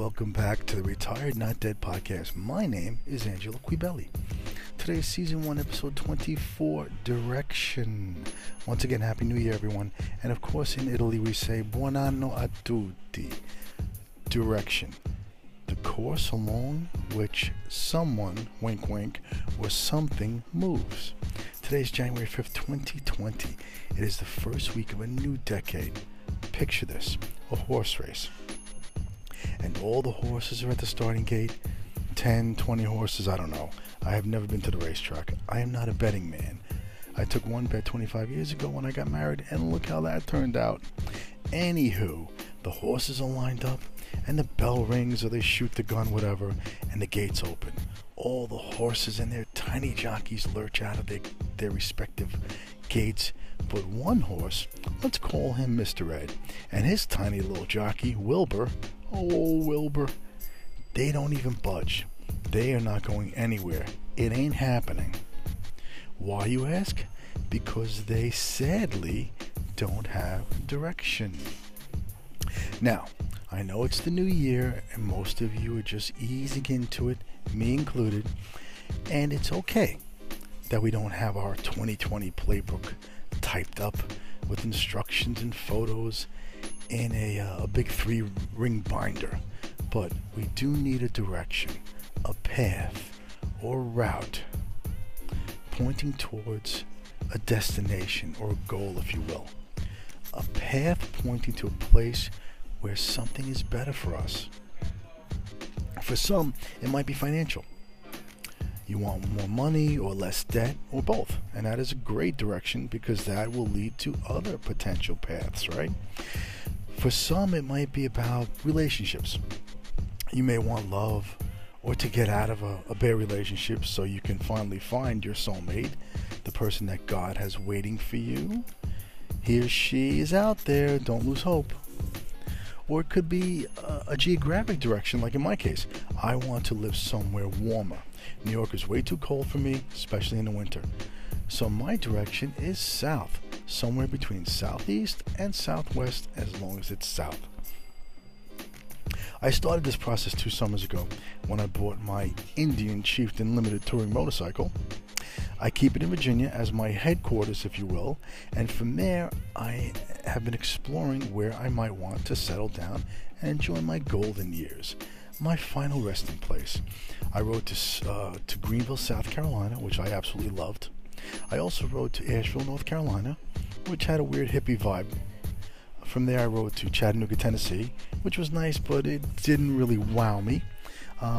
welcome back to the Retired Not Dead Podcast. My name is Angelo Quibelli. Today is Season 1, Episode 24, Direction. Once again, Happy New Year, everyone. And of course, in Italy, we say Buon anno a tutti. Direction. The course along which someone, wink wink, or something moves. Today is January 5th, 2020. It is the first week of a new decade. Picture this, a horse race. And all the horses are at the starting gate. 10, 20 horses, I don't know. I have never been to the racetrack. I am not a betting man. I took one bet 25 years ago when I got married, and look how that turned out. Anywho, the horses are lined up, and the bell rings, or they shoot the gun, whatever, and the gates open. All the horses and their tiny jockeys lurch out of their respective gates. But one horse, let's call him Mr. Ed, and his tiny little jockey, Wilbur, they don't even budge. They are not going anywhere. It ain't happening. Why, you ask? Because they sadly don't have direction. Now, I know it's the new year, and most of you are just easing into it, me included, and it's okay that we don't have our 2020 playbook typed up with instructions and photos in a big 3-ring binder, but we do need a direction, a path or route pointing towards a destination or a goal, if you will, a path pointing to a place where something is better for us. For some, it might be financial. You want more money or less debt or both. And that is a great direction because that will lead to other potential paths, right? For some, it might be about relationships. You may want love or to get out of a bad relationship so you can finally find your soulmate, the person that God has waiting for you. He or she is out there. Don't lose hope. Or it could be a geographic direction, like in my case. I want to live somewhere warmer. New York is way too cold for me, especially in the winter. So my direction is south, somewhere between southeast and southwest, as long as it's south. I started this process 2 summers ago when I bought my Indian Chieftain Limited Touring motorcycle. I keep it in Virginia as my headquarters, if you will, and from there I have been exploring where I might want to settle down and enjoy my golden years. My final resting place. I rode to Greenville, South Carolina, which I absolutely loved. I also rode to Asheville, North Carolina, which had a weird hippie vibe. From there I rode to Chattanooga, Tennessee, which was nice, but it didn't really wow me.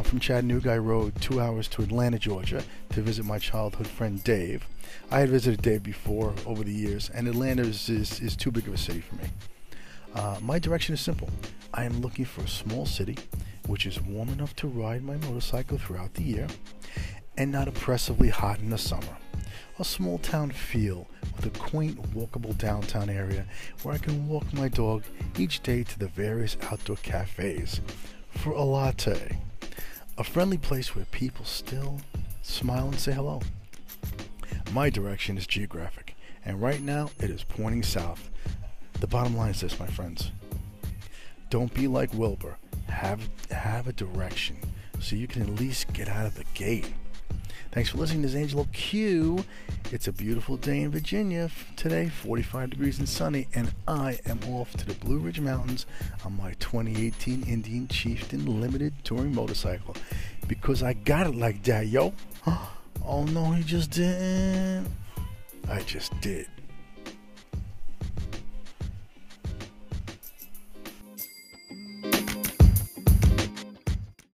From Chattanooga I rode 2 hours to Atlanta, Georgia, to visit my childhood friend Dave. I had visited Dave before over the years, and Atlanta is too big of a city for me. My direction is simple. I am looking for a small city which is warm enough to ride my motorcycle throughout the year and not oppressively hot in the summer. A small town feel with a quaint, walkable downtown area where I can walk my dog each day to the various outdoor cafes for a latte. A friendly place where people still smile and say hello. My direction is geographic, and right now it is pointing south. The bottom line is this, my friends. Don't be like Wilbur. Have a direction so you can at least get out of the gate. Thanks for listening. This is Angelo Q. It's a beautiful day in Virginia today, 45 degrees and sunny, and I am off to the Blue Ridge Mountains on my 2018 Indian Chieftain Limited Touring motorcycle because I got it like that, yo. Oh no, he just didn't. I just did.